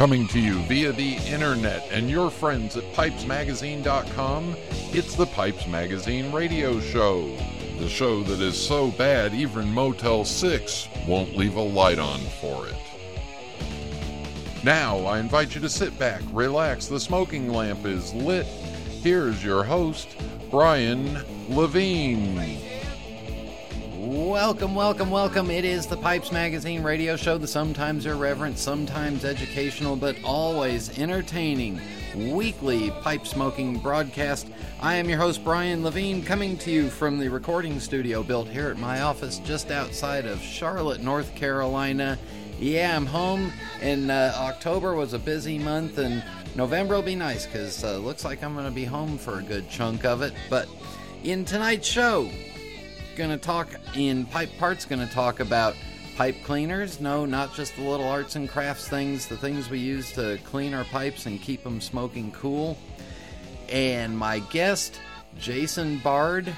coming to you via the internet and your friends at PipesMagazine.com, it's the Pipes Magazine radio show. The show that is so bad even Motel 6 won't leave a light on for it. Now, I invite you to sit back, relax, the smoking lamp is lit. Here's your host, Brian Levine. Welcome, welcome, welcome. It is the Pipes Magazine radio show, the sometimes irreverent, sometimes educational, but always entertaining weekly pipe smoking broadcast. I am your host, Brian Levine, coming to you from the recording studio built here at my office just outside of Charlotte, North Carolina. Yeah, I'm home, and October was a busy month, and November will be nice, because it looks like I'm going to be home for a good chunk of it. But in tonight's show, going to talk in pipe parts, going to talk about pipe cleaners. No, not just the little arts and crafts things, the things we use to clean our pipes and keep them smoking cool. And my guest, Jason Bard.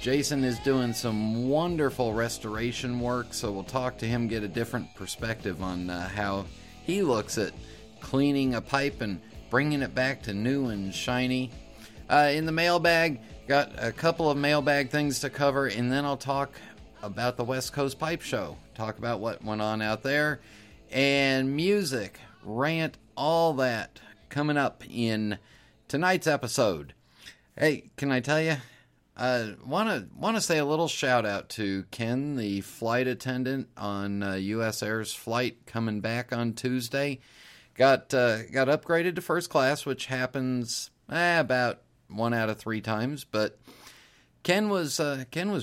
Jason is doing some wonderful restoration work, so we'll talk to him, get a different perspective on how he looks at cleaning a pipe and bringing it back to new and shiny. In the mailbag, got a couple of mailbag things to cover, and then I'll talk about the West Coast Pipe Show, talk about what went on out there, and music, rant, all that coming up in tonight's episode. Hey, can I tell you? I want to say a little shout out to Ken, the flight attendant on U.S. Air's flight coming back on Tuesday. Got upgraded to first class, which happens about 1 out of 3 times. But Ken was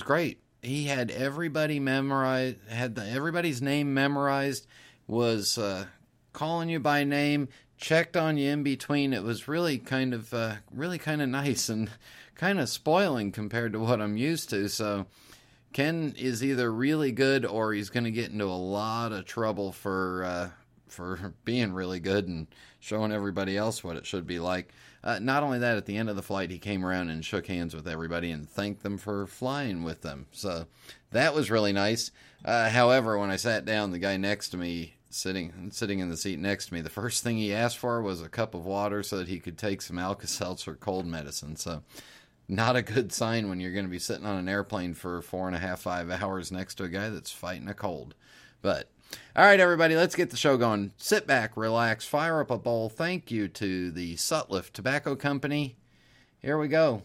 great. He had everybody memorized, had everybody's name memorized, was calling you by name, checked on you in between. It was really kind of nice and kind of spoiling compared to what I'm used to. So Ken is either really good or he's going to get into a lot of trouble for being really good and showing everybody else what it should be like. Not only that, at the end of the flight, he came around and shook hands with everybody and thanked them for flying with them. So that was really nice. However, when I sat down, the guy next to me, sitting in the seat next to me, the first thing he asked for was a cup of water so that he could take some Alka-Seltzer cold medicine. So not a good sign when you're going to be sitting on an airplane for 4.5, 5 hours next to a guy that's fighting a cold. But, all right, everybody, let's get the show going. Sit back, relax, fire up a bowl. Thank you to the Sutliff Tobacco Company. Here we go.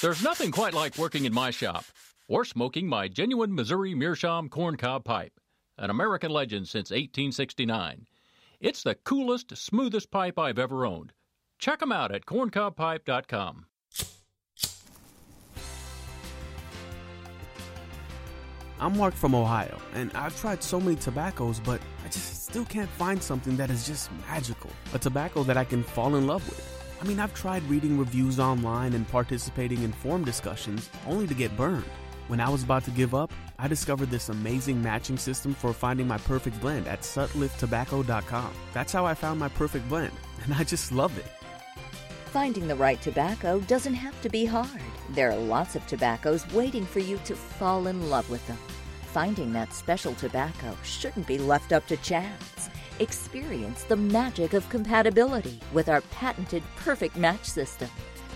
There's nothing quite like working in my shop or smoking my genuine Missouri Meerschaum corncob pipe, an American legend since 1869. It's the coolest, smoothest pipe I've ever owned. Check them out at corncobpipe.com. I'm Mark from Ohio, and I've tried so many tobaccos, but I just still can't find something that is just magical. A tobacco that I can fall in love with. I mean, I've tried reading reviews online and participating in forum discussions only to get burned. When I was about to give up, I discovered this amazing matching system for finding my perfect blend at SutliffTobacco.com. That's how I found my perfect blend, and I just love it. Finding the right tobacco doesn't have to be hard. There are lots of tobaccos waiting for you to fall in love with them. Finding that special tobacco shouldn't be left up to chance. Experience the magic of compatibility with our patented perfect match system.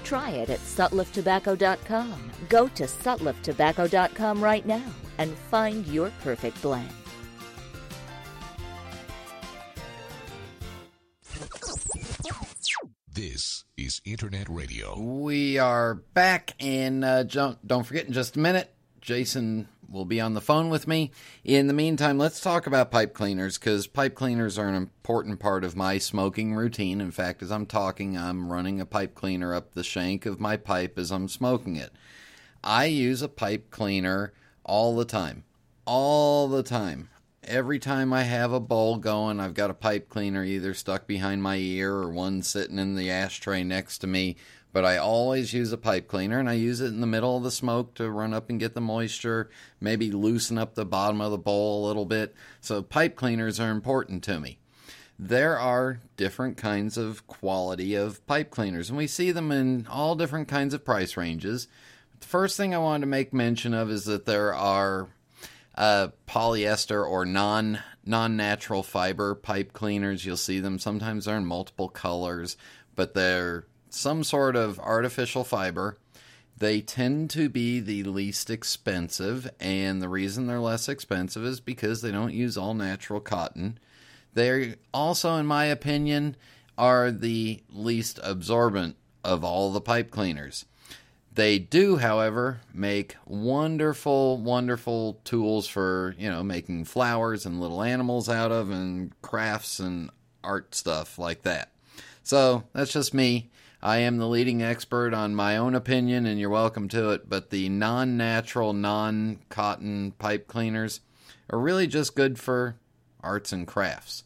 Try it at SutliffTobacco.com. Go to SutliffTobacco.com right now and find your perfect blend. This is Internet Radio. We are back, and don't forget, in just a minute, Jason will be on the phone with me. In the meantime, let's talk about pipe cleaners, because pipe cleaners are an important part of my smoking routine. In fact, as I'm talking, I'm running a pipe cleaner up the shank of my pipe as I'm smoking it. I use a pipe cleaner all the time. All the time. Every time I have a bowl going, I've got a pipe cleaner either stuck behind my ear or one sitting in the ashtray next to me. But I always use a pipe cleaner, and I use it in the middle of the smoke to run up and get the moisture, maybe loosen up the bottom of the bowl a little bit. So pipe cleaners are important to me. There are different kinds of quality of pipe cleaners, and we see them in all different kinds of price ranges. The first thing I wanted to make mention of is that there are polyester or non-natural fiber pipe cleaners. You'll see them. Sometimes they're in multiple colors, but they're some sort of artificial fiber. They tend to be the least expensive, and the reason they're less expensive is because they don't use all natural cotton. They also, in my opinion, are the least absorbent of all the pipe cleaners. They do, however, make wonderful, wonderful tools for, making flowers and little animals out of and crafts and art stuff like that. So that's just me. I am the leading expert on my own opinion, and you're welcome to it, but the non-natural, non-cotton pipe cleaners are really just good for arts and crafts.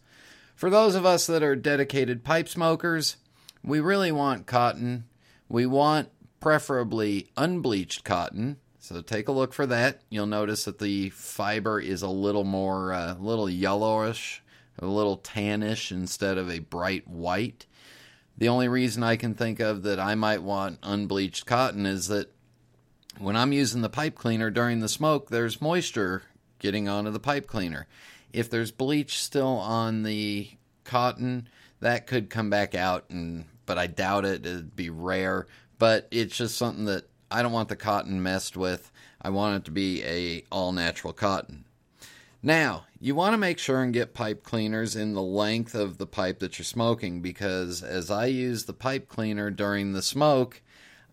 For those of us that are dedicated pipe smokers, we really want cotton. We want preferably unbleached cotton, so take a look for that. You'll notice that the fiber is a little more, a little yellowish, a little tannish instead of a bright white. The only reason I can think of that I might want unbleached cotton is that when I'm using the pipe cleaner during the smoke, there's moisture getting onto the pipe cleaner. If there's bleach still on the cotton, that could come back out, but I doubt it. It'd be rare, but it's just something that I don't want the cotton messed with. I want it to be a all-natural cotton. Now, you want to make sure and get pipe cleaners in the length of the pipe that you're smoking, because as I use the pipe cleaner during the smoke,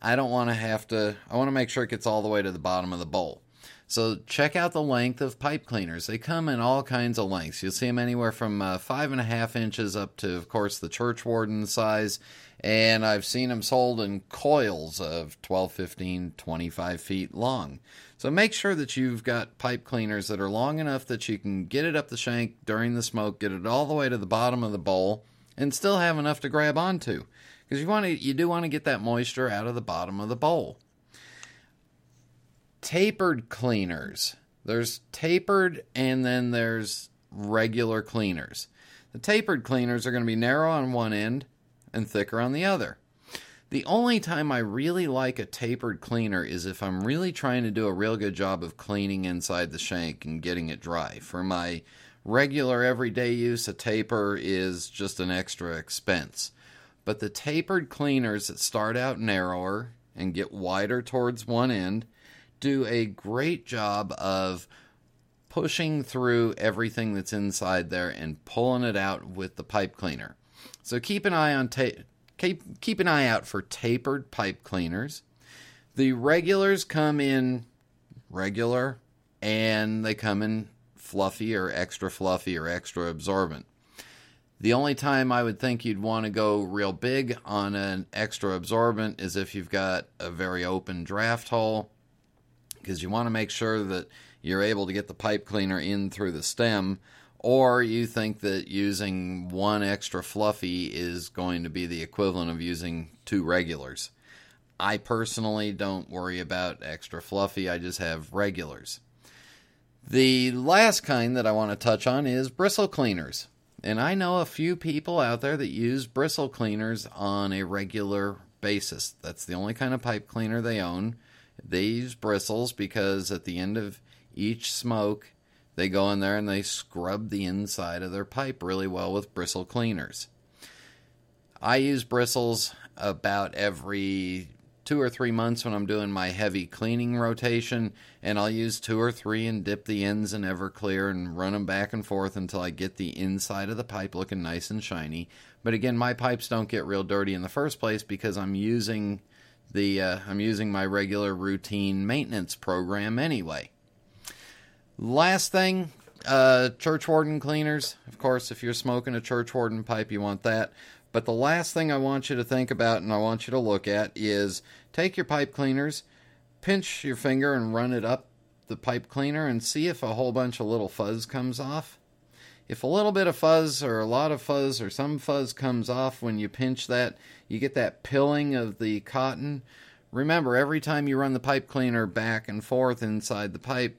I want to make sure it gets all the way to the bottom of the bowl. So check out the length of pipe cleaners. They come in all kinds of lengths. You'll see them anywhere from 5.5 inches up to, of course, the churchwarden size, and I've seen them sold in coils of 12, 15, 25 feet long. So make sure that you've got pipe cleaners that are long enough that you can get it up the shank during the smoke, get it all the way to the bottom of the bowl, and still have enough to grab onto, because you do want to get that moisture out of the bottom of the bowl. Tapered cleaners. There's tapered and then there's regular cleaners. The tapered cleaners are going to be narrow on one end and thicker on the other. The only time I really like a tapered cleaner is if I'm really trying to do a real good job of cleaning inside the shank and getting it dry. For my regular everyday use, a taper is just an extra expense. But the tapered cleaners that start out narrower and get wider towards one end do a great job of pushing through everything that's inside there and pulling it out with the pipe cleaner. So keep an eye out for tapered pipe cleaners. The regulars come in regular, and they come in fluffy or extra absorbent. The only time I would think you'd want to go real big on an extra absorbent is if you've got a very open draft hole, because you want to make sure that you're able to get the pipe cleaner in through the stem, or you think that using one extra fluffy is going to be the equivalent of using two regulars. I personally don't worry about extra fluffy. I just have regulars. The last kind that I want to touch on is bristle cleaners. And I know a few people out there that use bristle cleaners on a regular basis. That's the only kind of pipe cleaner they own. They use bristles because at the end of each smoke, they go in there and they scrub the inside of their pipe really well with bristle cleaners. I use bristles about every 2 or 3 months when I'm doing my heavy cleaning rotation, and I'll use 2 or 3 and dip the ends in Everclear and run them back and forth until I get the inside of the pipe looking nice and shiny. But again, my pipes don't get real dirty in the first place because I'm using my regular routine maintenance program anyway. Last thing, churchwarden cleaners. Of course, if you're smoking a churchwarden pipe, you want that. But the last thing I want you to think about and I want you to look at is take your pipe cleaners, pinch your finger and run it up the pipe cleaner and see if a whole bunch of little fuzz comes off. If a little bit of fuzz or a lot of fuzz or some fuzz comes off when you pinch that, you get that pilling of the cotton. Remember, every time you run the pipe cleaner back and forth inside the pipe,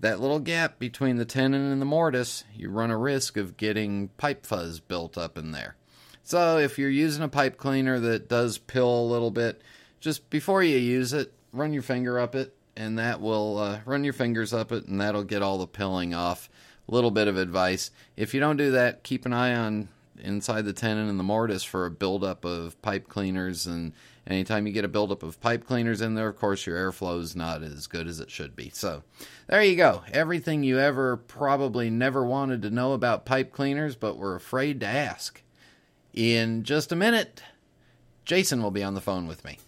that little gap between the tenon and the mortise, you run a risk of getting pipe fuzz built up in there. So if you're using a pipe cleaner that does pill a little bit, just before you use it, run your finger up it and that will run your fingers up it, and that'll get all the pilling off. A little bit of advice. If you don't do that, keep an eye on inside the tenon and the mortise for a buildup of pipe cleaners, and anytime you get a buildup of pipe cleaners in there, of course, your airflow is not as good as it should be. So there you go. Everything you ever probably never wanted to know about pipe cleaners, but were afraid to ask. In just a minute, Jason will be on the phone with me.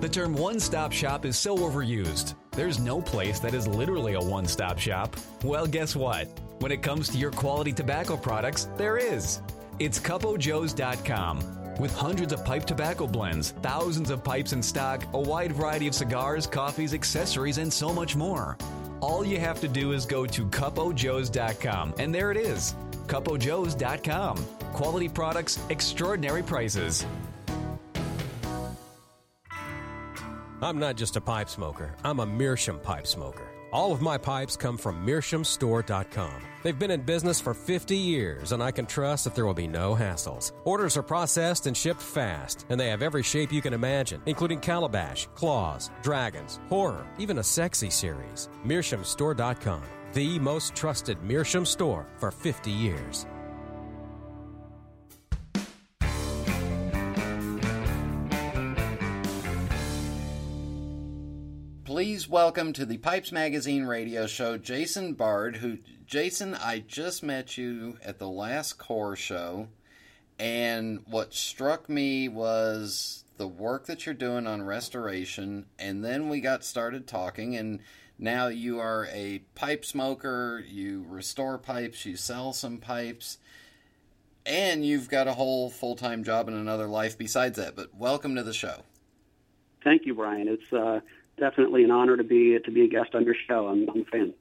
The term one-stop shop is so overused. There's no place that is literally a one-stop shop. Well, guess what? When it comes to your quality tobacco products, there is. It's cupojoes.com. With hundreds of pipe tobacco blends, thousands of pipes in stock, a wide variety of cigars, coffees, accessories, and so much more. All you have to do is go to cupojoes.com, and there it is. Cupojoes.com. Quality products, extraordinary prices. I'm not just a pipe smoker, I'm a Meerschaum pipe smoker. All of my pipes come from MeerschaumStore.com. They've been in business for 50 years, and I can trust that there will be no hassles. Orders are processed and shipped fast, and they have every shape you can imagine, including calabash, claws, dragons, horror, even a sexy series. MeerschaumStore.com, the most trusted Meerschaum store for 50 years. Please welcome to the Pipes Magazine radio show, Jason Bard, Jason, I just met you at the last Core show, and what struck me was the work that you're doing on restoration, and then we got started talking, and now you are a pipe smoker, you restore pipes, you sell some pipes, and you've got a whole full-time job and another life besides that, but welcome to the show. Thank you, Brian. It's definitely an honor to be a guest on your show. I'm a fan.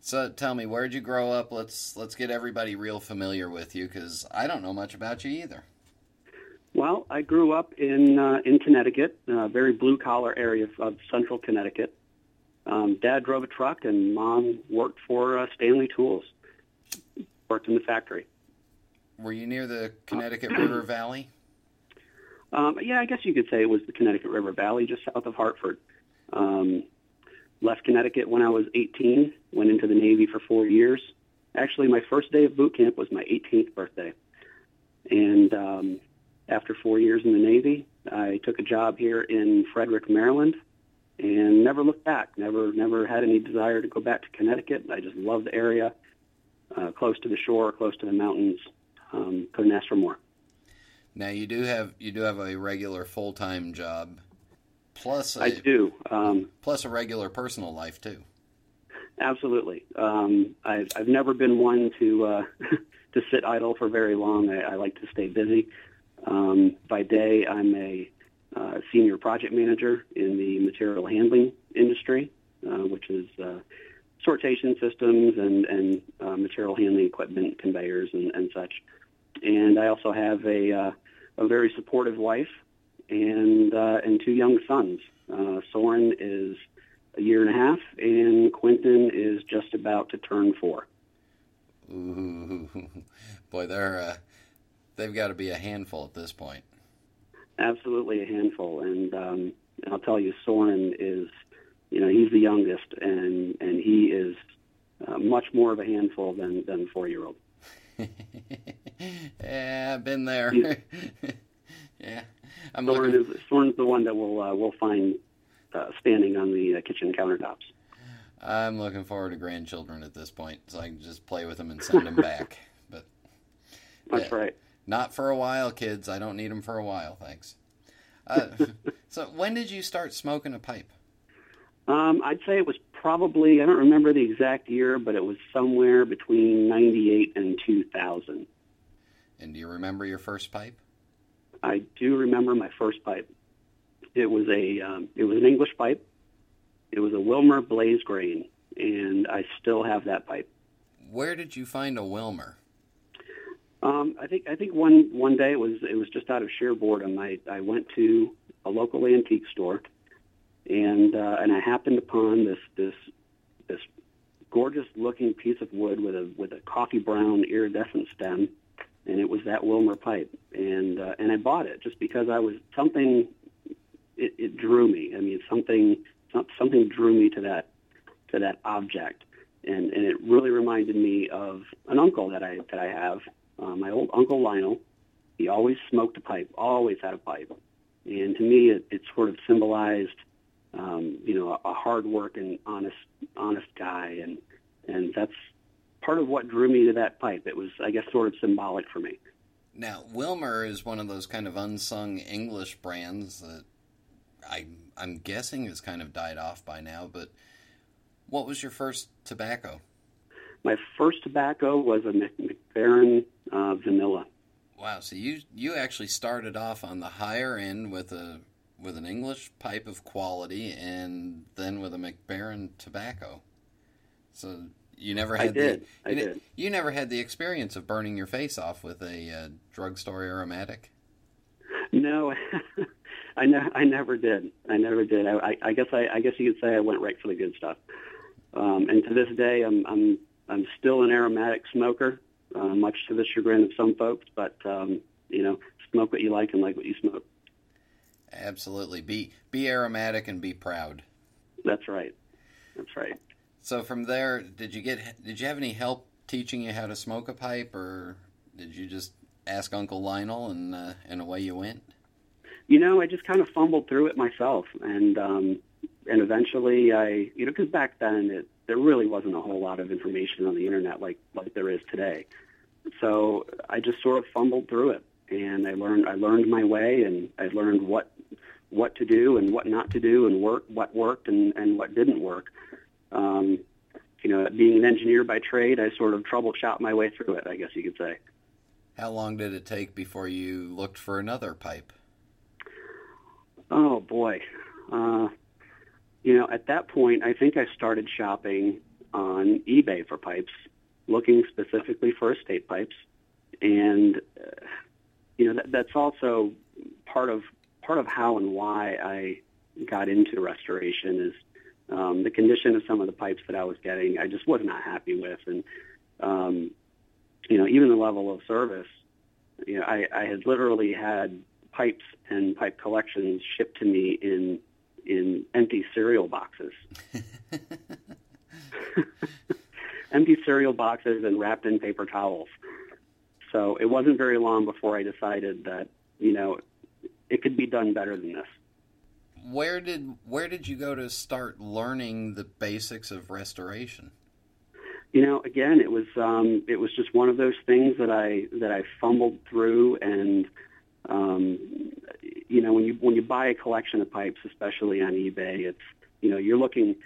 So tell me, where'd you grow up? Let's get everybody real familiar with you, because I don't know much about you either. Well, I grew up in Connecticut, a very blue collar area of central Connecticut. Dad drove a truck, and Mom worked for Stanley Tools. Worked in the factory. Were you near the Connecticut River Valley? Yeah, I guess you could say it was the Connecticut River Valley, just south of Hartford. Left Connecticut when I was 18, went into the Navy for 4 years. Actually, my first day of boot camp was my 18th birthday. And after 4 years in the Navy, I took a job here in Frederick, Maryland, and never looked back, never had any desire to go back to Connecticut. I just loved the area, close to the shore, close to the mountains, couldn't ask for more. Now, you do have a regular full-time job. I do. Plus a regular personal life, too. Absolutely. I've never been one to sit idle for very long. I like to stay busy. By day, I'm a senior project manager in the material handling industry, which is sortation systems and material handling equipment, conveyors and such. And I also have a very supportive wife. And two young sons. Soren is a year and a half, and Quentin is just about to turn 4. Ooh, boy, they've got to be a handful at this point. Absolutely a handful, and I'll tell you, Soren is, he's the youngest, and he is much more of a handful than a 4-year-old. Yeah, I've been there. Yeah. Soren's the one that we'll find standing on the kitchen countertops. I'm looking forward to grandchildren at this point, so I can just play with them and send them back. But that's right. Not for a while, kids. I don't need them for a while, thanks. So when did you start smoking a pipe? I'd say it was probably, I don't remember the exact year, but it was somewhere between 98 and 2000. And do you remember your first pipe? I do remember my first pipe. It was an English pipe. It was a Wilmer blaze grain, and I still have that pipe. Where did you find a Wilmer? I think one day it was just out of sheer boredom. I went to a local antique store, and I happened upon this gorgeous looking piece of wood with a coffee brown iridescent stem. and it was that Wilmer pipe, and I bought it just because I was something. It drew me. I mean, something drew me to that object, and it really reminded me of an uncle that I have, my old uncle Lionel. He always smoked a pipe, always had a pipe, and to me, it sort of symbolized, a hard working, honest guy, and that's part of what drew me to that pipe. It was, I guess, sort of symbolic for me. Now, Wilmer is one of those kind of unsung English brands that I'm guessing has kind of died off by now, but what was your first tobacco? My first tobacco was a McBaren vanilla. Wow, so you actually started off on the higher end with an English pipe of quality and then with a McBaren tobacco. So you never had you never had the experience of burning your face off with a drugstore aromatic. No, I never did. I guess you could say I went right for the good stuff. And to this day, I'm still an aromatic smoker, much to the chagrin of some folks. But smoke what you like and like what you smoke. Absolutely, be aromatic and be proud. That's right. That's right. So from there, did you have any help teaching you how to smoke a pipe, or did you just ask Uncle Lionel and away you went? You know, I just kind of fumbled through it myself, and eventually I, because back then there really wasn't a whole lot of information on the internet like there is today. So I just sort of fumbled through it, and I learned my way, and I learned what to do and what not to do, and what worked and what didn't work. Being an engineer by trade, I sort of troubleshot my way through it, I guess you could say. How long did it take before you looked for another pipe? Oh, boy. At that point, I think I started shopping on eBay for pipes, looking specifically for estate pipes. And, that's also part of how and why I got into restoration is the condition of some of the pipes that I was getting, I just was not happy with. And, even the level of service, I had literally had pipes and pipe collections shipped to me in empty cereal boxes. Empty cereal boxes and wrapped in paper towels. So it wasn't very long before I decided that, it could be done better than this. Where did you go to start learning the basics of restoration? Again, it was just one of those things that I fumbled through, and when you buy a collection of pipes, especially on eBay, it's you're looking,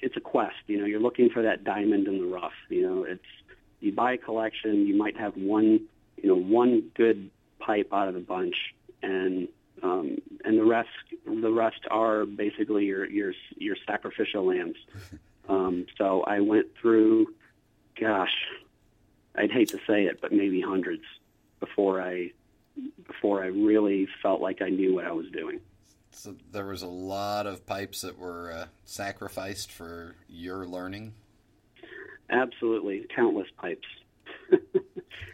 it's a quest. You're looking for that diamond in the rough. You buy a collection, you might have one good pipe out of the bunch, and the rest are basically your sacrificial lambs. So I went through, gosh, I'd hate to say it, but maybe hundreds before I really felt like I knew what I was doing. So there was a lot of pipes that were sacrificed for your learning? Absolutely, countless pipes.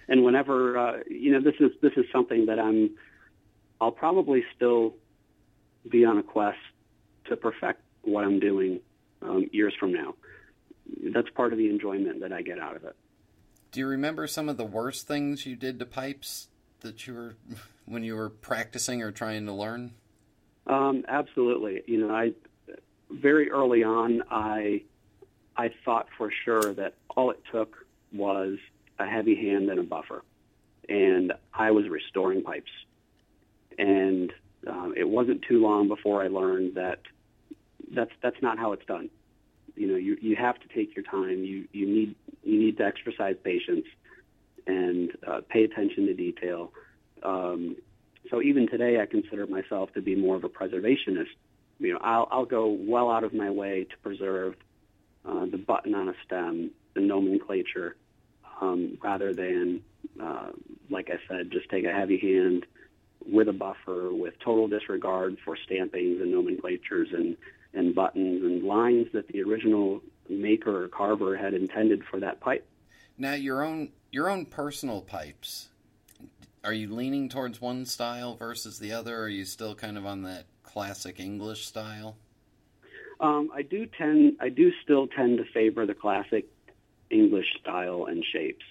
And whenever this is something that I'll probably still be on a quest to perfect what I'm doing years from now. That's part of the enjoyment that I get out of it. Do you remember some of the worst things you did to pipes that you were when you were practicing or trying to learn? Absolutely. I very early on I thought for sure that all it took was a heavy hand and a buffer, and I was restoring pipes. And it wasn't too long before I learned that that's not how it's done. You have to take your time. You need to exercise patience and pay attention to detail. So even today, I consider myself to be more of a preservationist. I'll go well out of my way to preserve the button on a stem, the nomenclature, rather than, like I said, just take a heavy hand with a buffer, with total disregard for stampings and nomenclatures and buttons and lines that the original maker or carver had intended for that pipe. Now, your own personal pipes, Are you leaning towards one style versus the other, or are you still kind of on that classic English style? I do still tend to favor the classic English style and shapes,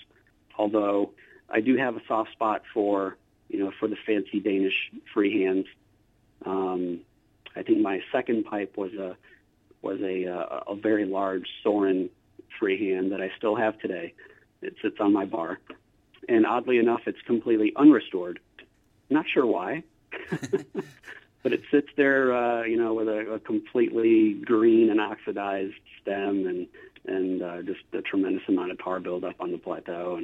although I do have a soft spot for the fancy Danish freehand. I think my second pipe was a very large Soren freehand that I still have today. It sits on my bar, and oddly enough, it's completely unrestored. Not sure why, but it sits there, with a completely green and oxidized stem, and just a tremendous amount of tar buildup on the plateau,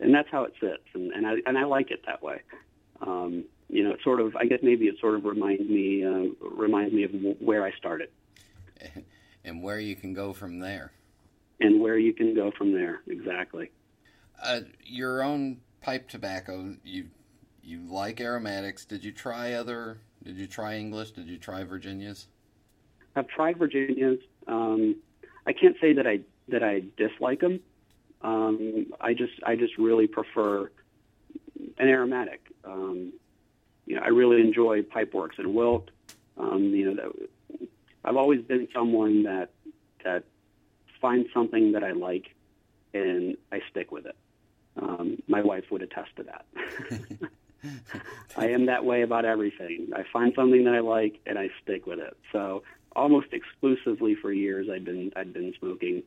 and that's how it sits, and I like it that way. It sort of, I guess maybe it sort of reminds me of where I started, and where you can go from there. And where you can go from there, exactly. Your own pipe tobacco, you like aromatics. Did you try English? Did you try Virginias? I've tried Virginias. I can't say that I dislike them. I just really prefer an aromatic. I really enjoy Pipeworks and Wilk. I've always been someone that find something that I like, and I stick with it. My wife would attest to that. I am that way about everything. I find something that I like, and I stick with it. So almost exclusively for years, I'd been smoking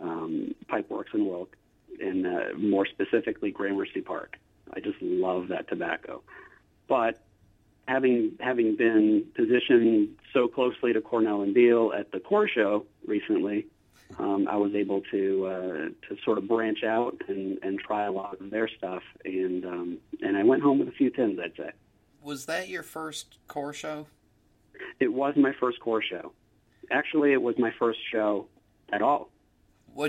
Pipeworks and Wilk, and more specifically Gramercy Park. I just love that tobacco. But having been positioned so closely to Cornell and Beale at the Core Show recently, I was able to sort of branch out and try a lot of their stuff, and I went home with a few tins, I'd say. Was that your first Core Show? It was my first Core Show. Actually, it was my first show at all. All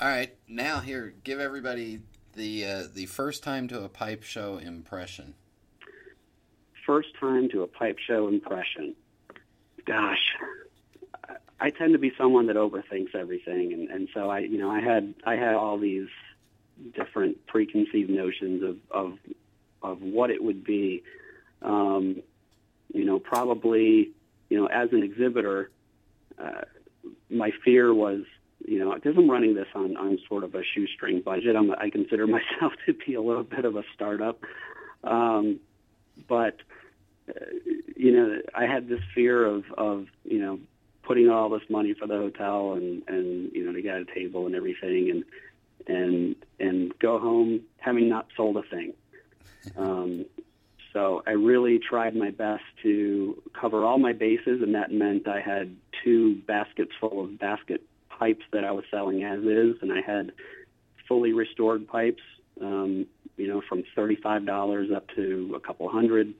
right, now here, give everybody the first time to a pipe show impression. First time to a pipe show impression. Gosh. I tend to be someone that overthinks everything, and so I had all these different preconceived notions of what it would be, probably, as an exhibitor, my fear was, because I'm running this on sort of a shoestring budget, I consider myself to be a little bit of a startup, but I had this fear of putting all this money for the hotel and to get a table and everything and go home having not sold a thing. So I really tried my best to cover all my bases, and that meant I had two baskets full of basket pipes that I was selling as is, and I had fully restored pipes, from $35 up to a couple hundred.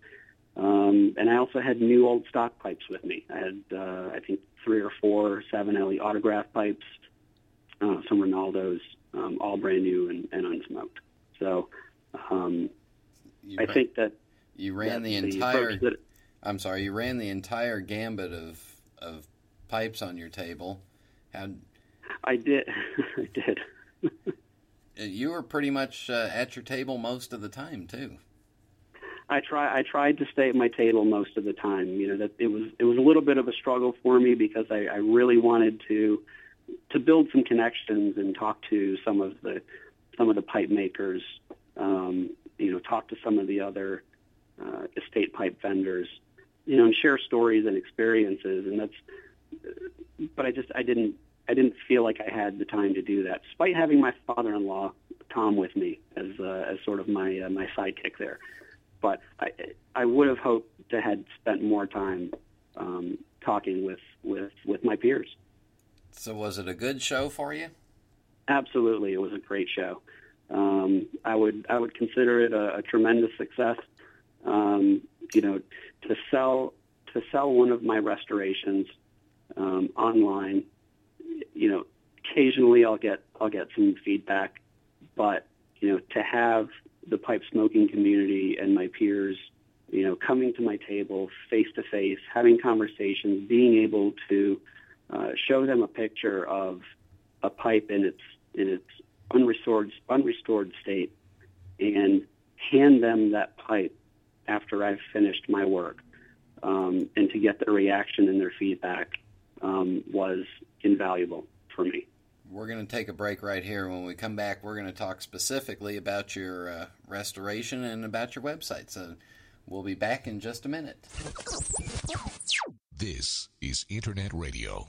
And I also had new old stock pipes with me. I had, I think, 3 or 4 Savinelli autograph pipes, some Rinaldos, all brand new and unsmoked. So you ran the entire gambit of pipes on your table. I did. I did. You were pretty much at your table most of the time, too. I tried to stay at my table most of the time. That it was a little bit of a struggle for me because I really wanted to build some connections and talk to some of the pipe makers. Talk to some of the other estate pipe vendors. And share stories and experiences. And but I didn't feel like I had the time to do that, despite having my father-in-law Tom with me as sort of my sidekick there. But I would have hoped to had spent more time talking with my peers. So was it a good show for you? Absolutely, it was a great show. I would consider it a tremendous success. To sell one of my restorations online. Occasionally I'll get some feedback, but to have the pipe smoking community and my peers, coming to my table face-to-face, having conversations, being able to show them a picture of a pipe in its unrestored state and hand them that pipe after I've finished my work, and to get their reaction and their feedback was invaluable for me. We're going to take a break right here. When we come back, we're going to talk specifically about your restoration and about your website. So we'll be back in just a minute. This is Internet Radio.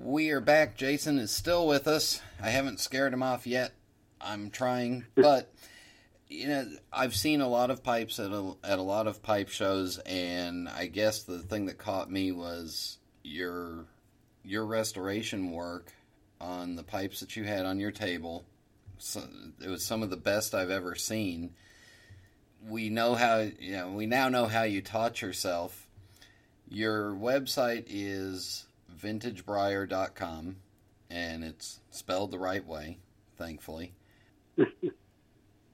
We are back. Jason is still with us. I haven't scared him off yet. I'm trying, but you know, I've seen a lot of pipes at a lot of pipe shows, and I guess the thing that caught me was your restoration work on the pipes that you had on your table. So it was some of the best I've ever seen. We now know how you taught yourself. Your website is vintagebriar.com, and it's spelled the right way, thankfully.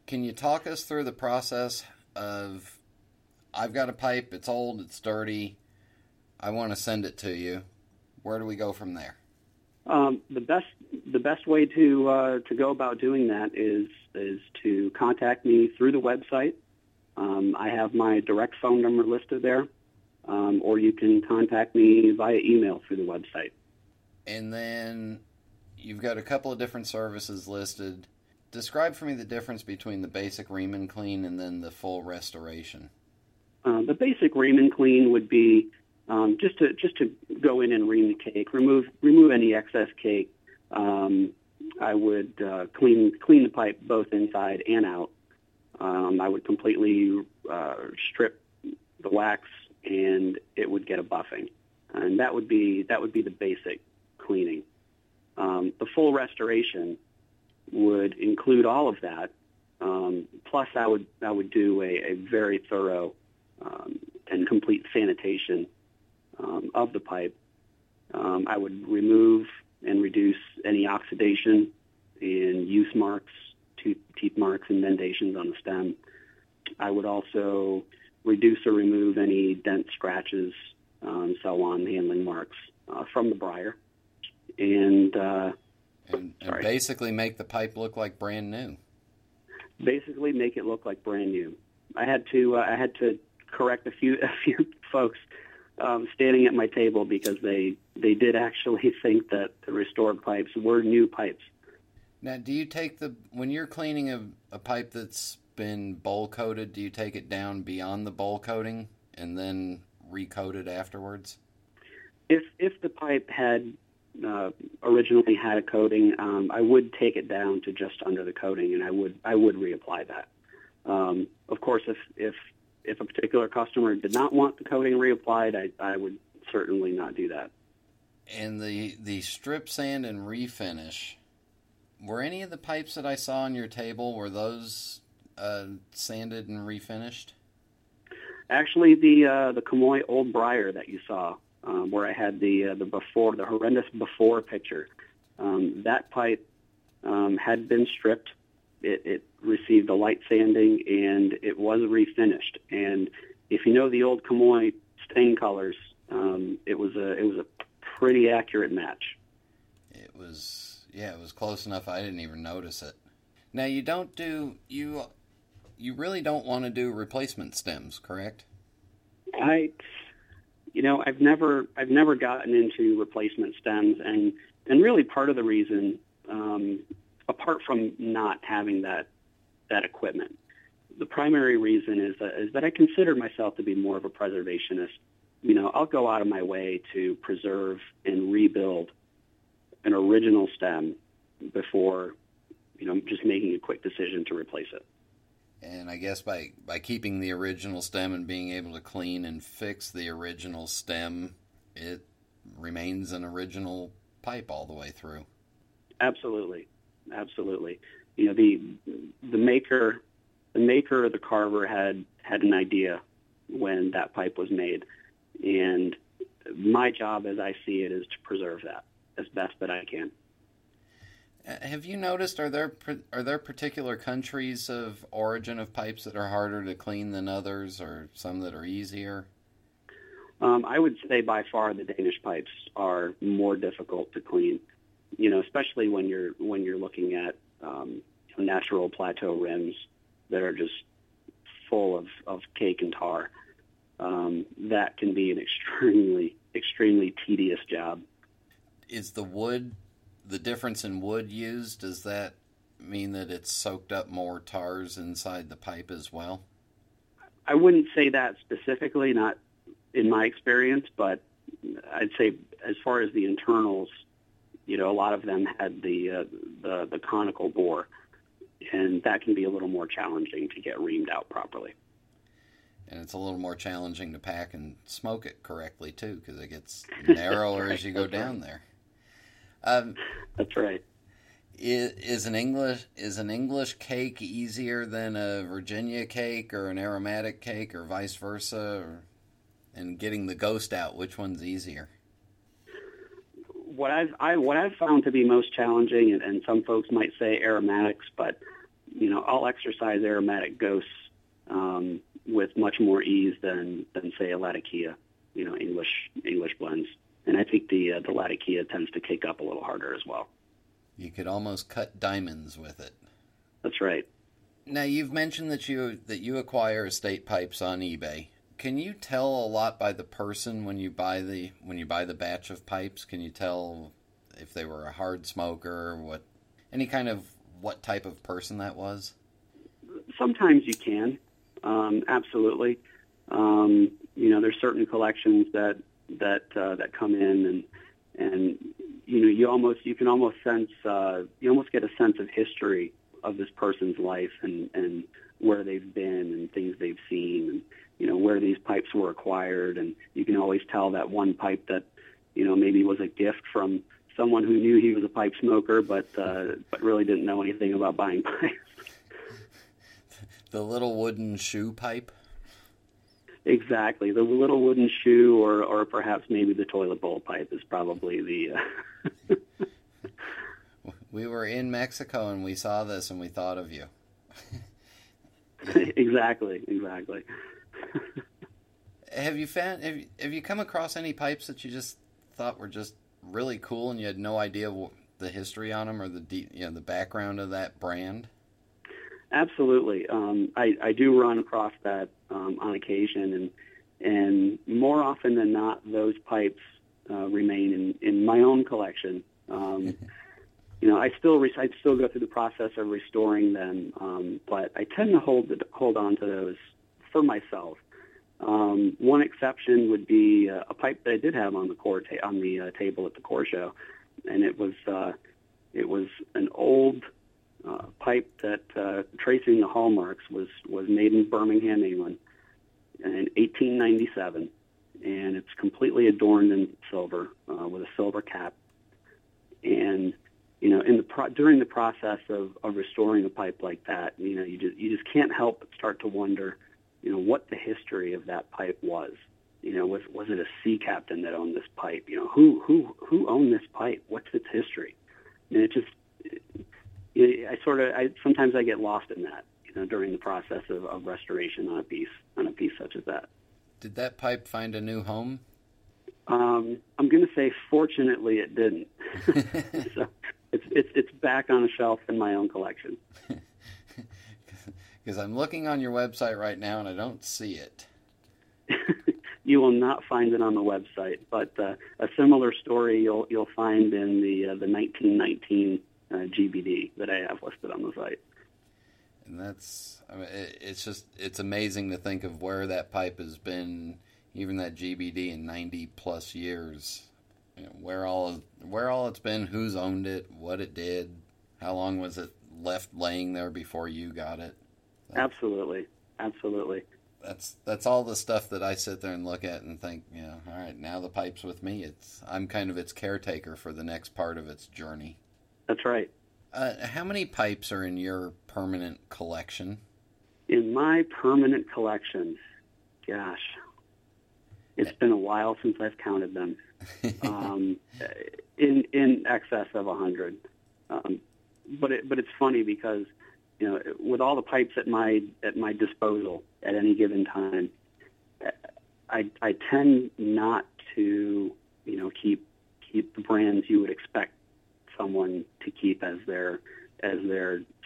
Can you talk us through the process of, I've got a pipe, it's old, it's dirty, I want to send it to you. Where do we go from there? The best way to go about doing that is to contact me through the website. I have my direct phone number listed there. Or you can contact me via email through the website. And then you've got a couple of different services listed. Describe for me the difference between the basic ream and clean and then the full restoration. The basic ream and clean would be just to go in and ream the cake, remove any excess cake. I would clean the pipe both inside and out. I would completely strip the wax, and it would get a buffing, and that would be the basic cleaning. The full restoration would include all of that. Plus, I would do a very thorough and complete sanitation of the pipe. I would remove and reduce any oxidation and use marks, teeth marks, and indentations on the stem. I would also reduce or remove any dent, scratches, so on, handling marks from the briar. And basically make the pipe look like brand new. Basically make it look like brand new. I had to correct a few folks standing at my table because they did actually think that the restored pipes were new pipes. Now, do you take when you're cleaning a pipe that's been bowl coated, do you take it down beyond the bowl coating and then recoat it afterwards? If the pipe had originally had a coating, I would take it down to just under the coating, and I would reapply that. Of course, if a particular customer did not want the coating reapplied, I would certainly not do that. And the strip sand and refinish, were any of the pipes that I saw on your table, were those sanded and refinished? Actually, the Comoy Old Briar that you saw, where I had the horrendous before picture, that pipe had been stripped. It received a light sanding, and it was refinished. And if you know the old Comoy stain colors, it was a pretty accurate match. It was close enough I didn't even notice it. Now You really don't want to do replacement stems, correct? I've never gotten into replacement stems, and really part of the reason, apart from not having that that equipment. The primary reason is that I consider myself to be more of a preservationist. You know, I'll go out of my way to preserve and rebuild an original stem before, you know, just making a quick decision to replace it. And I guess by keeping the original stem and being able to clean and fix the original stem, it remains an original pipe all the way through. Absolutely. Absolutely. You know, the maker or the carver had an idea when that pipe was made. And my job, as I see it, is to preserve that as best that I can. Have you noticed, are there particular countries of origin of pipes that are harder to clean than others, or some that are easier? I would say by far the Danish pipes are more difficult to clean. You know, especially when you're looking at natural plateau rims that are just full of cake and tar. That can be an extremely tedious job. Is the wood? The difference in wood used, does that mean that it's soaked up more tars inside the pipe as well? I wouldn't say that specifically, not in my experience, but I'd say as far as the internals, you know, a lot of them had the conical bore, and that can be a little more challenging to get reamed out properly. And it's a little more challenging to pack and smoke it correctly, too, because it gets narrower as you go down there. That's right. Is an English cake easier than a Virginia cake or an aromatic cake, or vice versa? And getting the ghost out, which one's easier? What I've found to be most challenging, and some folks might say aromatics, but you know, I'll exercise aromatic ghosts with much more ease than say a Latakia, you know, English blends. And I think the Latakia tends to cake up a little harder as well. You could almost cut diamonds with it. That's right. Now, you've mentioned that you acquire estate pipes on eBay. Can you tell a lot by the person when you buy the batch of pipes? Can you tell if they were a hard smoker, or what type of person that was? Sometimes you can, absolutely. You know, there's certain collections that come in and you know, you almost get a sense of history of this person's life and where they've been and things they've seen, and you know, where these pipes were acquired. And you can always tell that one pipe that, you know, maybe was a gift from someone who knew he was a pipe smoker but really didn't know anything about buying pipes. The little wooden shoe pipe. Exactly. The little wooden shoe or perhaps maybe the toilet bowl pipe is probably the... We were in Mexico and we saw this and we thought of you. Exactly. Have you come across any pipes that you just thought were just really cool and you had no idea the history on them or the background of that brand? Absolutely. I do run across that on occasion, and more often than not, those pipes remain in my own collection. You know, I still go through the process of restoring them, but I tend to hold on to those for myself. One exception would be a pipe that I did have on the table at the core show, and it was an old pipe that, tracing the hallmarks, was made in Birmingham, England in 1897, and it's completely adorned in silver with a silver cap. And you know, during the process of restoring a pipe like that, you know, you just can't help but start to wonder, you know, what the history of that pipe was. You know, was it a sea captain that owned this pipe? You know, who owned this pipe? What's its history? And it just sometimes I get lost in that, you know, during the process of restoration on a piece such as that. Did that pipe find a new home? I'm going to say, fortunately, it didn't. So it's back on a shelf in my own collection. Because I'm looking on your website right now and I don't see it. You will not find it on the website, but a similar story you'll find in the 1919 GBD that I have listed on the site. And that's, I mean, it's just, it's amazing to think of where that pipe has been, even that GBD in 90 plus years, you know, where all it's been, who's owned it, what it did, how long was it left laying there before you got it. So, Absolutely. That's all the stuff that I sit there and look at and think, you know, all right, now the pipe's with me. I'm kind of its caretaker for the next part of its journey. That's right. How many pipes are in your permanent collection? In my permanent collection, gosh, it's been a while since I've counted them. In excess of 100. But it's funny because, you know, with all the pipes at my disposal at any given time, I tend not to, you know, keep the brands you would expect someone to keep as their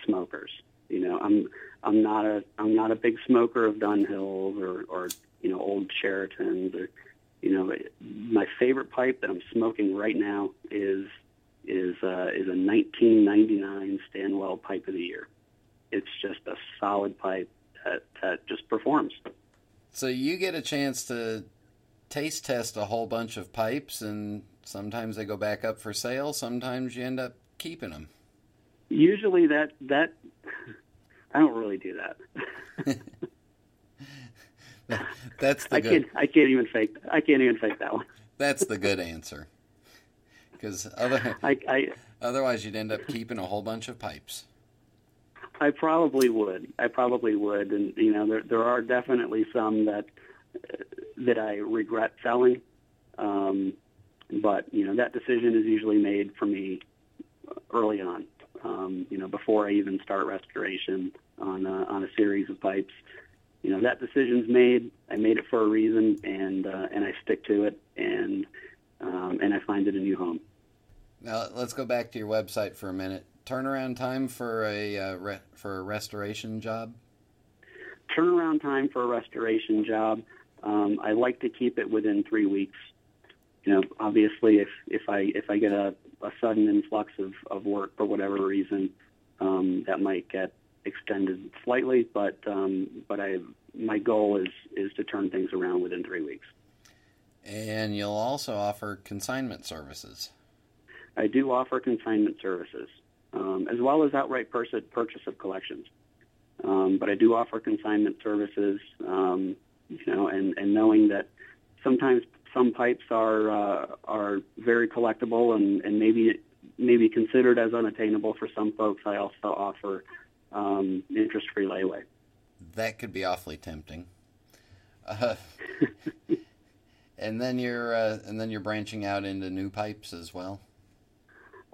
smokers. You know, I'm not a big smoker of Dunhills or you know, old Sheratons, or, you know, my favorite pipe that I'm smoking right now is a 1999 Stanwell Pipe of the Year. It's just a solid pipe that just performs. So you get a chance to taste test a whole bunch of pipes, and sometimes they go back up for sale. Sometimes you end up keeping them. Usually that I don't really do that. I can't even fake that one. That's the good answer. Because otherwise you'd end up keeping a whole bunch of pipes. I probably would, and you know, there are definitely some that I regret selling. But, you know, that decision is usually made for me early on, you know, before I even start restoration on a series of pipes. You know, that decision's made. I made it for a reason, and I stick to it, and I find it a new home. Now, let's go back to your website for a minute. Turnaround time for a restoration job? Turnaround time for a restoration job, I like to keep it within 3 weeks. You know, obviously, if I get a sudden influx of work for whatever reason, that might get extended slightly. But my goal is to turn things around within 3 weeks. And you'll also offer consignment services. I do offer consignment services, as well as outright purchase of collections. But I do offer consignment services. You know, and knowing that sometimes some pipes are very collectible and maybe considered as unattainable for some folks, I also offer interest-free layaway. That could be awfully tempting. And then you're branching out into new pipes as well.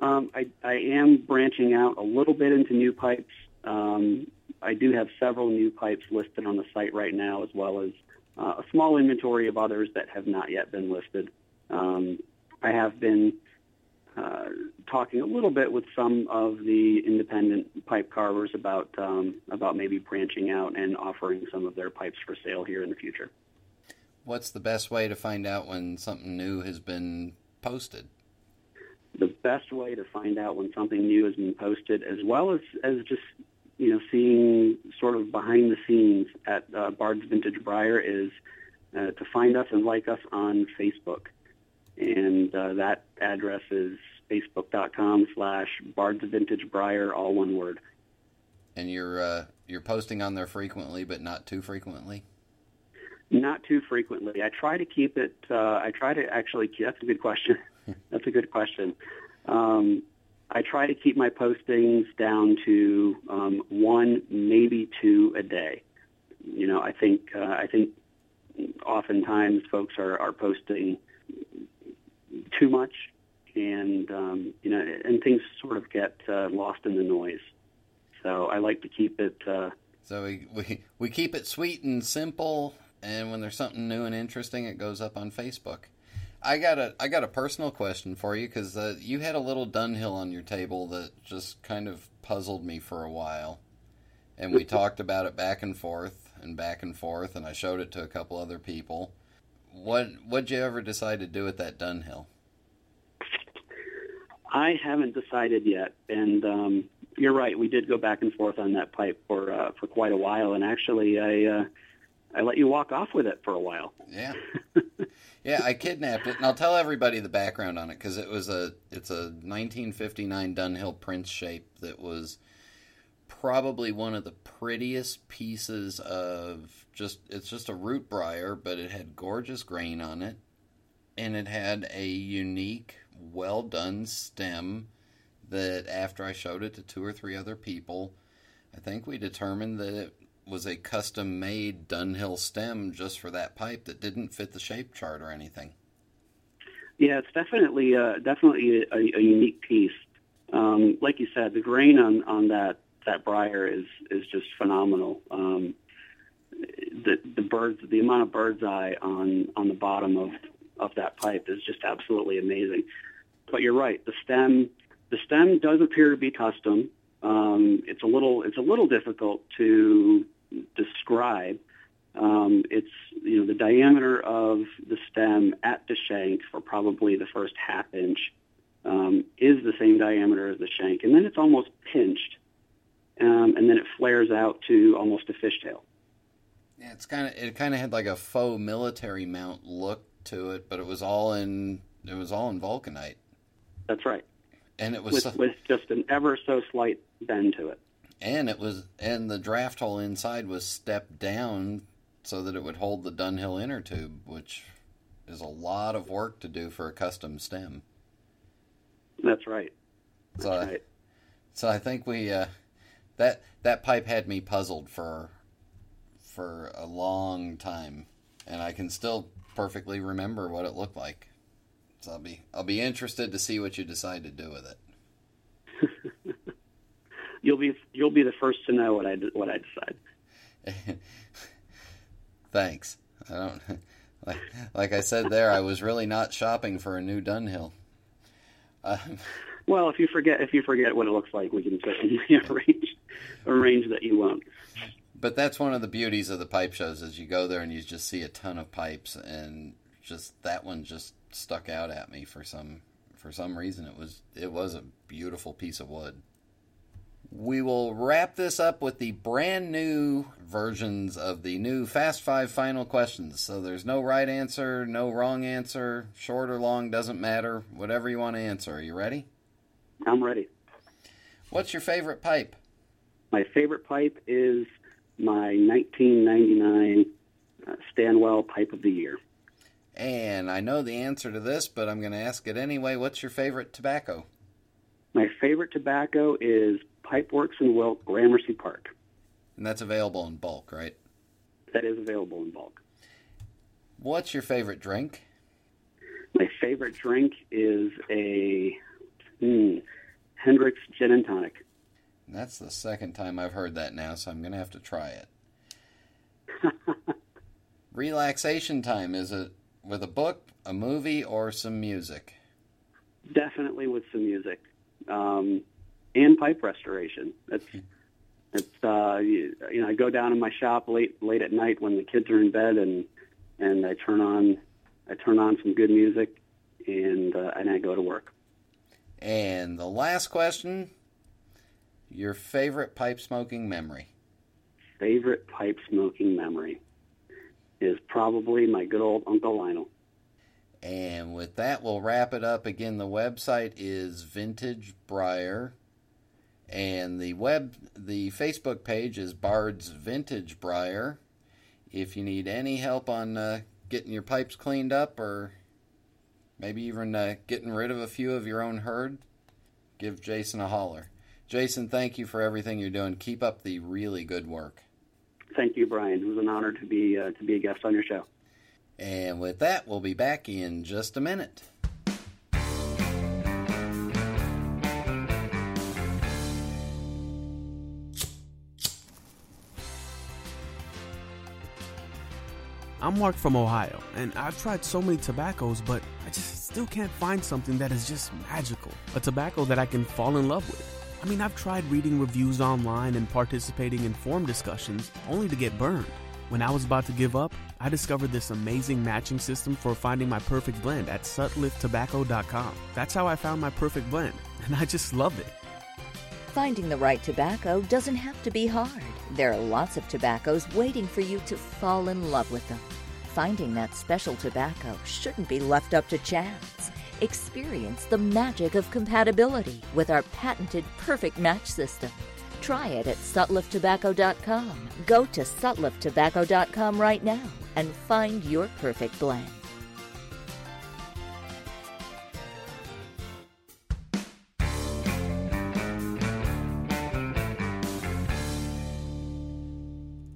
I am branching out a little bit into new pipes. I do have several new pipes listed on the site right now, as well as a small inventory of others that have not yet been listed. I have been talking a little bit with some of the independent pipe carvers about maybe branching out and offering some of their pipes for sale here in the future. What's the best way to find out when something new has been posted? The best way to find out when something new has been posted, as well as just, you know, seeing sort of behind the scenes at Bard's Vintage Briar, is to find us and like us on Facebook. And that address is facebook.com/Bard's Vintage Briar, all one word. And you're posting on there frequently, but not too frequently? Not too frequently. I try to keep it, that's a good question. I try to keep my postings down to one, maybe two a day. You know, I think oftentimes folks are posting too much, and you know, and things sort of get lost in the noise. So I like to keep it. So we keep it sweet and simple, and when there's something new and interesting, it goes up on Facebook. I got a personal question for you, because you had a little Dunhill on your table that just kind of puzzled me for a while, and we talked about it back and forth, and I showed it to a couple other people. What'd you ever decide to do with that Dunhill? I haven't decided yet, and you're right. We did go back and forth on that pipe for quite a while, and actually, I let you walk off with it for a while. Yeah, yeah. I kidnapped it, and I'll tell everybody the background on it because it's a 1959 Dunhill Prince shape that was probably one of the prettiest pieces of it's just a root briar, but it had gorgeous grain on it, and it had a unique, well done stem. That after I showed it to two or three other people, I think we determined that it was a custom-made Dunhill stem just for that pipe that didn't fit the shape chart or anything. Yeah, it's definitely a unique piece. Like you said, the grain on that briar is just phenomenal. The amount of bird's eye on the bottom of that pipe is just absolutely amazing. But you're right, the stem does appear to be custom. It's a little difficult to describe. It's the diameter of the stem at the shank for probably the first half inch is the same diameter as the shank, and then it's almost pinched, and then it flares out to almost a fishtail. Yeah, it kind of had like a faux military mount look to it, but it was all in vulcanite. That's right. And it was with just an ever so slight bend to it. And and the draft hole inside was stepped down so that it would hold the Dunhill inner tube, which is a lot of work to do for a custom stem. That's right. So I think we that pipe had me puzzled for a long time, and I can still perfectly remember what it looked like. I'll be interested to see what you decide to do with it. You'll be the first to know what I decide. Thanks. I don't like I said there. I was really not shopping for a new Dunhill. Well, if you forget what it looks like, we can certainly arrange that you won't. But that's one of the beauties of the pipe shows is you go there and you just see a ton of pipes, and just that one just stuck out at me for some reason. It was a beautiful piece of wood. We will wrap this up with the brand new versions of the new Fast 5 final questions. So there's no right answer, no wrong answer, short or long, doesn't matter, whatever you want to answer. Are you ready? I'm ready. What's your favorite pipe? My favorite pipe is my 1999 Stanwell Pipe of the Year. And I know the answer to this, but I'm going to ask it anyway. What's your favorite tobacco? My favorite tobacco is Pipeworks and Wilk, Gramercy Park. And that's available in bulk, right? That is available in bulk. What's your favorite drink? My favorite drink is a Hendricks Gin and Tonic. And that's the second time I've heard that now, so I'm going to have to try it. Relaxation time, is it? With a book, a movie, or some music? Definitely with some music, and pipe restoration. I go down in my shop late at night when the kids are in bed, and I turn on some good music, and I go to work. And the last question: your favorite pipe smoking memory? Favorite pipe smoking memory is probably my good old Uncle Lionel. And with that, we'll wrap it up. Again, the website is Vintage Briar, and the Facebook page is Bard's Vintage Briar. If you need any help on getting your pipes cleaned up, or maybe even getting rid of a few of your own herd, give Jason a holler. Jason, thank you for everything you're doing. Keep up the really good work. Thank you, Brian. It was an honor to be a guest on your show. And with that, we'll be back in just a minute. I'm Mark from Ohio, and I've tried so many tobaccos, but I just still can't find something that is just magical, a tobacco that I can fall in love with. I mean, I've tried reading reviews online and participating in forum discussions only to get burned. When I was about to give up, I discovered this amazing matching system for finding my perfect blend at SutliffTobacco.com. That's how I found my perfect blend, and I just love it. Finding the right tobacco doesn't have to be hard. There are lots of tobaccos waiting for you to fall in love with them. Finding that special tobacco shouldn't be left up to chance. Experience the magic of compatibility with our patented Perfect Match system. Try it at SutliffTobacco.com. Go to SutliffTobacco.com right now and find your perfect blend.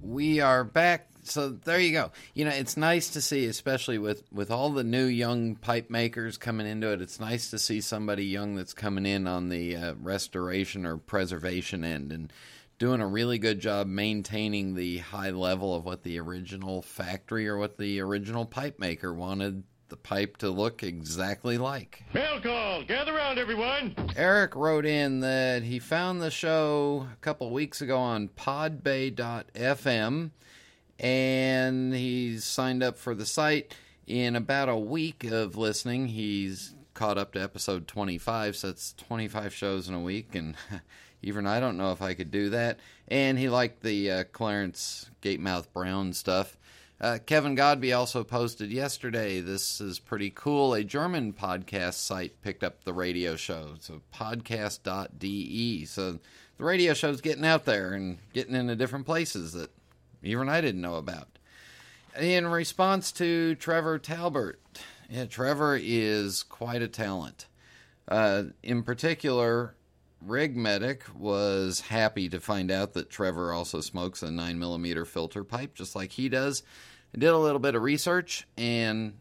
We are back. So there you go. You know, it's nice to see, especially with all the new young pipe makers coming into it, it's nice to see somebody young that's coming in on the restoration or preservation end and doing a really good job maintaining the high level of what the original factory or what the original pipe maker wanted the pipe to look exactly like. Mail call! Gather round, everyone! Eric wrote in that he found the show a couple weeks ago on podbay.fm. And he's signed up for the site. In about a week of listening, he's caught up to episode 25, so it's 25 shows in a week, and even I don't know if I could do that. And he liked the Clarence Gatemouth Brown stuff. Kevin Godby also posted yesterday, this is pretty cool, a German podcast site picked up the radio show, so podcast.de. So the radio show's getting out there and getting into different places that even I didn't know about. In response to Trevor Talbert, yeah, Trevor is quite a talent. In particular, Rig Medic was happy to find out that Trevor also smokes a 9mm filter pipe, just like he does. I did a little bit of research, and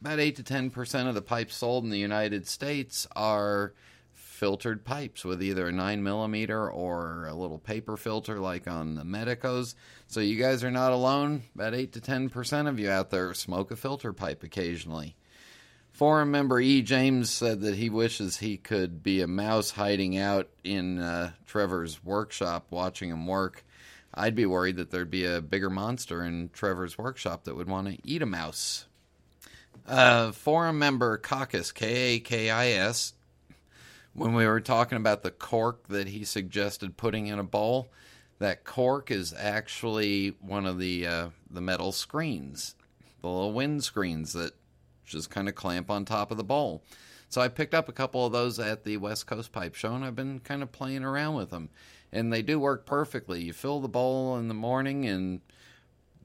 about 8 to 10% of the pipes sold in the United States are filtered pipes with either a 9mm or a little paper filter like on the Medicos. So you guys are not alone. About 8 to 10% of you out there smoke a filter pipe occasionally. Forum member E. James said that he wishes he could be a mouse hiding out in Trevor's workshop watching him work. I'd be worried that there'd be a bigger monster in Trevor's workshop that would want to eat a mouse. Forum member Kakis, Kakis, when we were talking about the cork that he suggested putting in a bowl, that cork is actually one of the metal screens, the little wind screens that just kind of clamp on top of the bowl. So I picked up a couple of those at the West Coast Pipe Show, and I've been kind of playing around with them. And they do work perfectly. You fill the bowl in the morning, and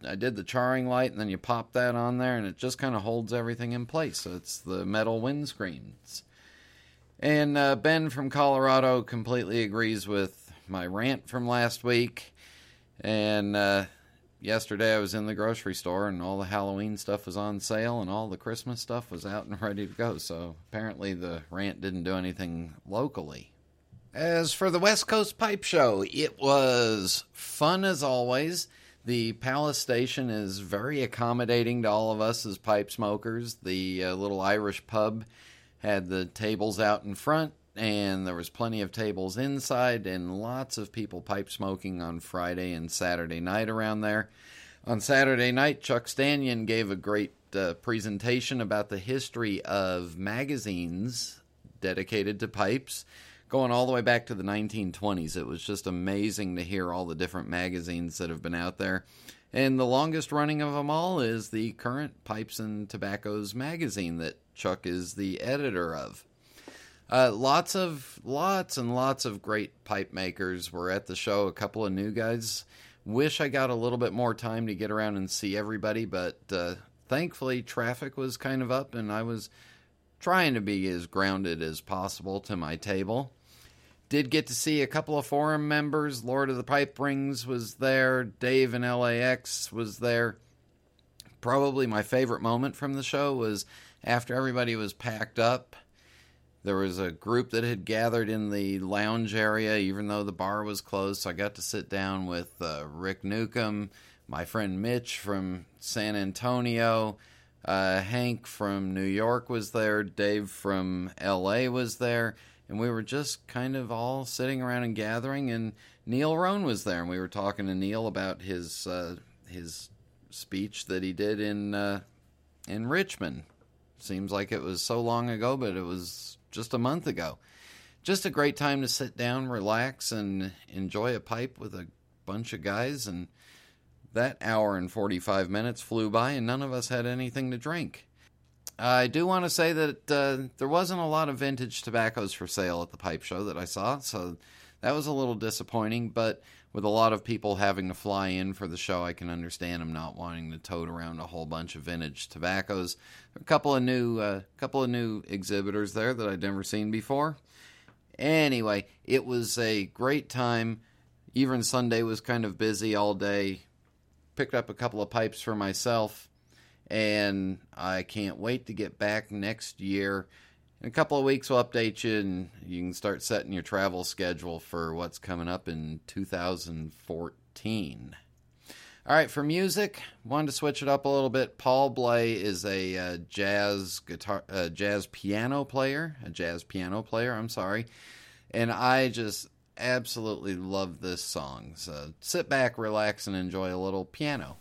I did the charring light, and then you pop that on there, and it just kind of holds everything in place. So it's the metal wind screens. And Ben from Colorado completely agrees with my rant from last week. And yesterday I was in the grocery store, and all the Halloween stuff was on sale, and all the Christmas stuff was out and ready to go. So apparently the rant didn't do anything locally. As for the West Coast Pipe Show, it was fun as always. The Palace Station is very accommodating to all of us as pipe smokers. The little Irish pub had the tables out in front, and there was plenty of tables inside, and lots of people pipe smoking on Friday and Saturday night around there. On Saturday night, Chuck Stanion gave a great presentation about the history of magazines dedicated to pipes, going all the way back to the 1920s. It was just amazing to hear all the different magazines that have been out there. And the longest running of them all is the current Pipes and Tobaccos magazine that Chuck is the editor of. Lots and lots of great pipe makers were at the show. A couple of new guys. Wish I got a little bit more time to get around and see everybody, but thankfully traffic was kind of up, and I was trying to be as grounded as possible to my table. Did get to see a couple of forum members. Lord of the Pipe Rings was there. Dave in LAX was there. Probably my favorite moment from the show was after everybody was packed up, there was a group that had gathered in the lounge area, even though the bar was closed, so I got to sit down with Rick Newcomb, my friend Mitch from San Antonio, Hank from New York was there, Dave from L.A. was there, and we were just kind of all sitting around and gathering, and Neil Rohn was there, and we were talking to Neil about his speech that he did in Richmond. Seems like it was so long ago, but it was just a month ago. just a great time to sit down, relax, and enjoy a pipe with a bunch of guys. And that hour and 45 minutes flew by, and none of us had anything to drink. I do want to say that there wasn't a lot of vintage tobaccos for sale at the pipe show that I saw, so that was a little disappointing, but with a lot of people having to fly in for the show, I can understand them not wanting to tote around a whole bunch of vintage tobaccos. There are a couple of new exhibitors there that I'd never seen before. Anyway, it was a great time. Even Sunday was kind of busy all day. Picked up a couple of pipes for myself, and I can't wait to get back next year. In a couple of weeks, we'll update you, and you can start setting your travel schedule for what's coming up in 2014. All right, for music, wanted to switch it up a little bit. Paul Bley is a jazz piano player, and I just absolutely love this song. So sit back, relax, and enjoy a little piano.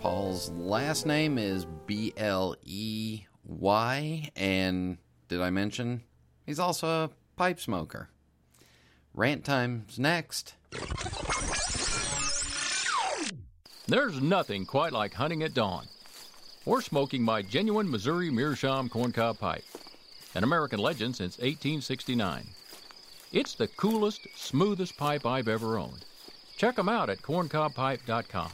Paul's last name is B-L-E-Y, and did I mention he's also a pipe smoker. Rant time's next. There's nothing quite like hunting at dawn or smoking my genuine Missouri Meerschaum corncob pipe, an American legend since 1869. It's the coolest, smoothest pipe I've ever owned. Check them out at corncobpipe.com.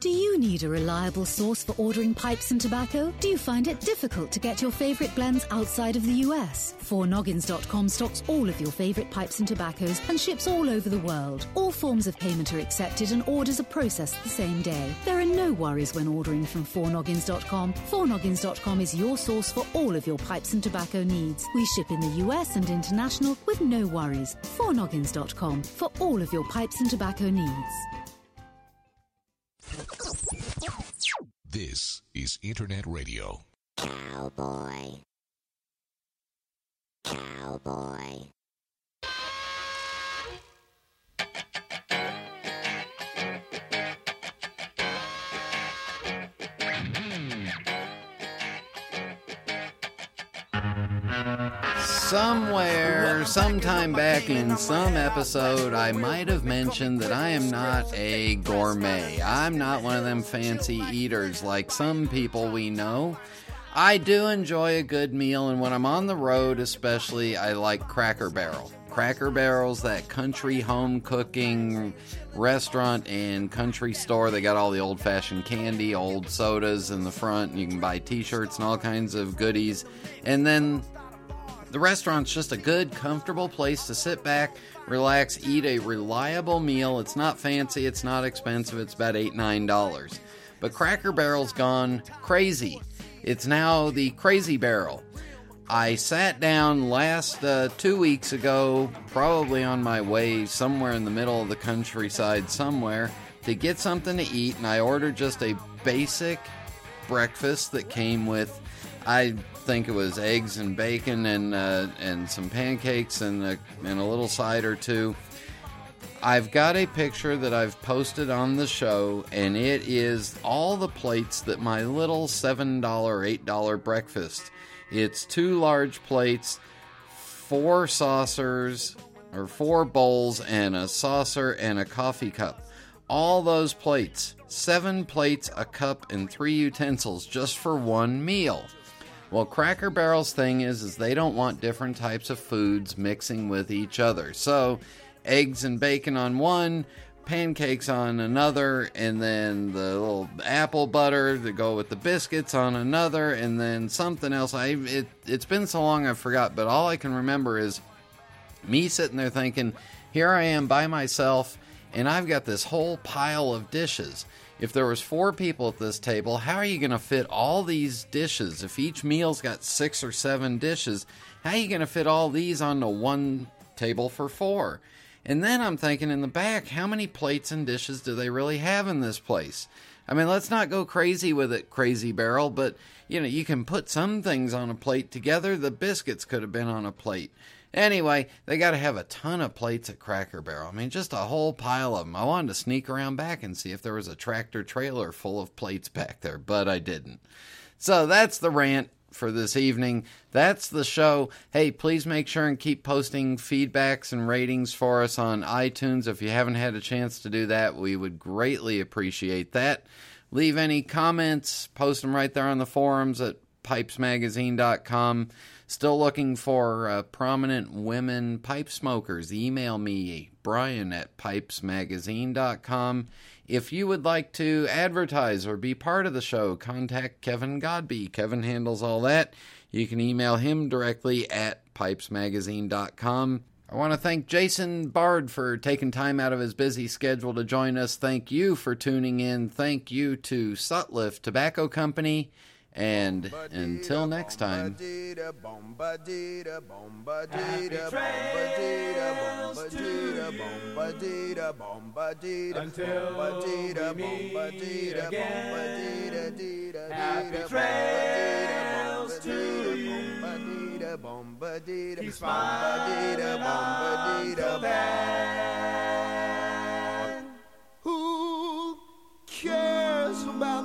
Do you need a reliable source for ordering pipes and tobacco? Do you find it difficult to get your favorite blends outside of the US? 4Noggins.com stocks all of your favorite pipes and tobaccos and ships all over the world. All forms of payment are accepted and orders are processed the same day. There are no worries when ordering from 4Noggins.com. 4Noggins.com is your source for all of your pipes and tobacco needs. We ship in the US and international with no worries. 4Noggins.com for all of your pipes and tobacco needs. This is Internet Radio. Cowboy. Cowboy. Somewhere, sometime back in some episode, I might have mentioned that I am not a gourmet. I'm not one of them fancy eaters like some people we know. I do enjoy a good meal, and when I'm on the road especially, I like Cracker Barrel. Cracker Barrel's that country home cooking restaurant and country store. They got all the old-fashioned candy, old sodas in the front, and you can buy t-shirts and all kinds of goodies. And then the restaurant's just a good, comfortable place to sit back, relax, eat a reliable meal. It's not fancy, it's not expensive, it's about $8, $9. But Cracker Barrel's gone crazy. It's now the Crazy Barrel. I sat down last 2 weeks ago, probably on my way somewhere in the middle of the countryside somewhere, to get something to eat, and I ordered just a basic breakfast that came with, I think it was eggs and bacon and some pancakes and a little side or two. I've got a picture that I've posted on the show, and it is all the plates that my little $7, $8 breakfast. It's 2 large plates, 4 saucers, or 4 bowls, and a saucer and a coffee cup. All those plates, 7 plates, a cup, and 3 utensils just for one meal. Well, Cracker Barrel's thing is they don't want different types of foods mixing with each other. So, eggs and bacon on one, pancakes on another, and then the little apple butter to go with the biscuits on another, and then something else. It's been so long I forgot, but all I can remember is me sitting there thinking, here I am by myself, and I've got this whole pile of dishes. If there was 4 people at this table, how are you going to fit all these dishes? If each meal's got 6 or 7 dishes, how are you going to fit all these onto one table for 4? And then I'm thinking in the back, how many plates and dishes do they really have in this place? I mean, let's not go crazy with it, Crazy Barrel, but you can put some things on a plate together. The biscuits could have been on a plate. Anyway, they got to have a ton of plates at Cracker Barrel. I mean, just a whole pile of them. I wanted to sneak around back and see if there was a tractor trailer full of plates back there, but I didn't. So that's the rant for this evening. That's the show. Hey, please make sure and keep posting feedbacks and ratings for us on iTunes. If you haven't had a chance to do that, we would greatly appreciate that. Leave any comments. Post them right there on the forums at PipesMagazine.com. Still looking for prominent women pipe smokers. Email me, Brian at PipesMagazine.com. If you would like to advertise or be part of the show, contact Kevin Godby. Kevin handles all that. You can email him directly at PipesMagazine.com. I want to thank Jason Bard for taking time out of his busy schedule to join us. Thank you for tuning in. Thank you to Sutliff Tobacco Company. And until next time, happy trails to you. Until we meet again, happy trails to you. Keep smiling until then. Who cares about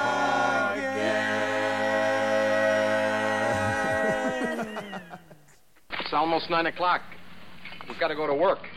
It's almost 9 o'clock. We've got to go to work.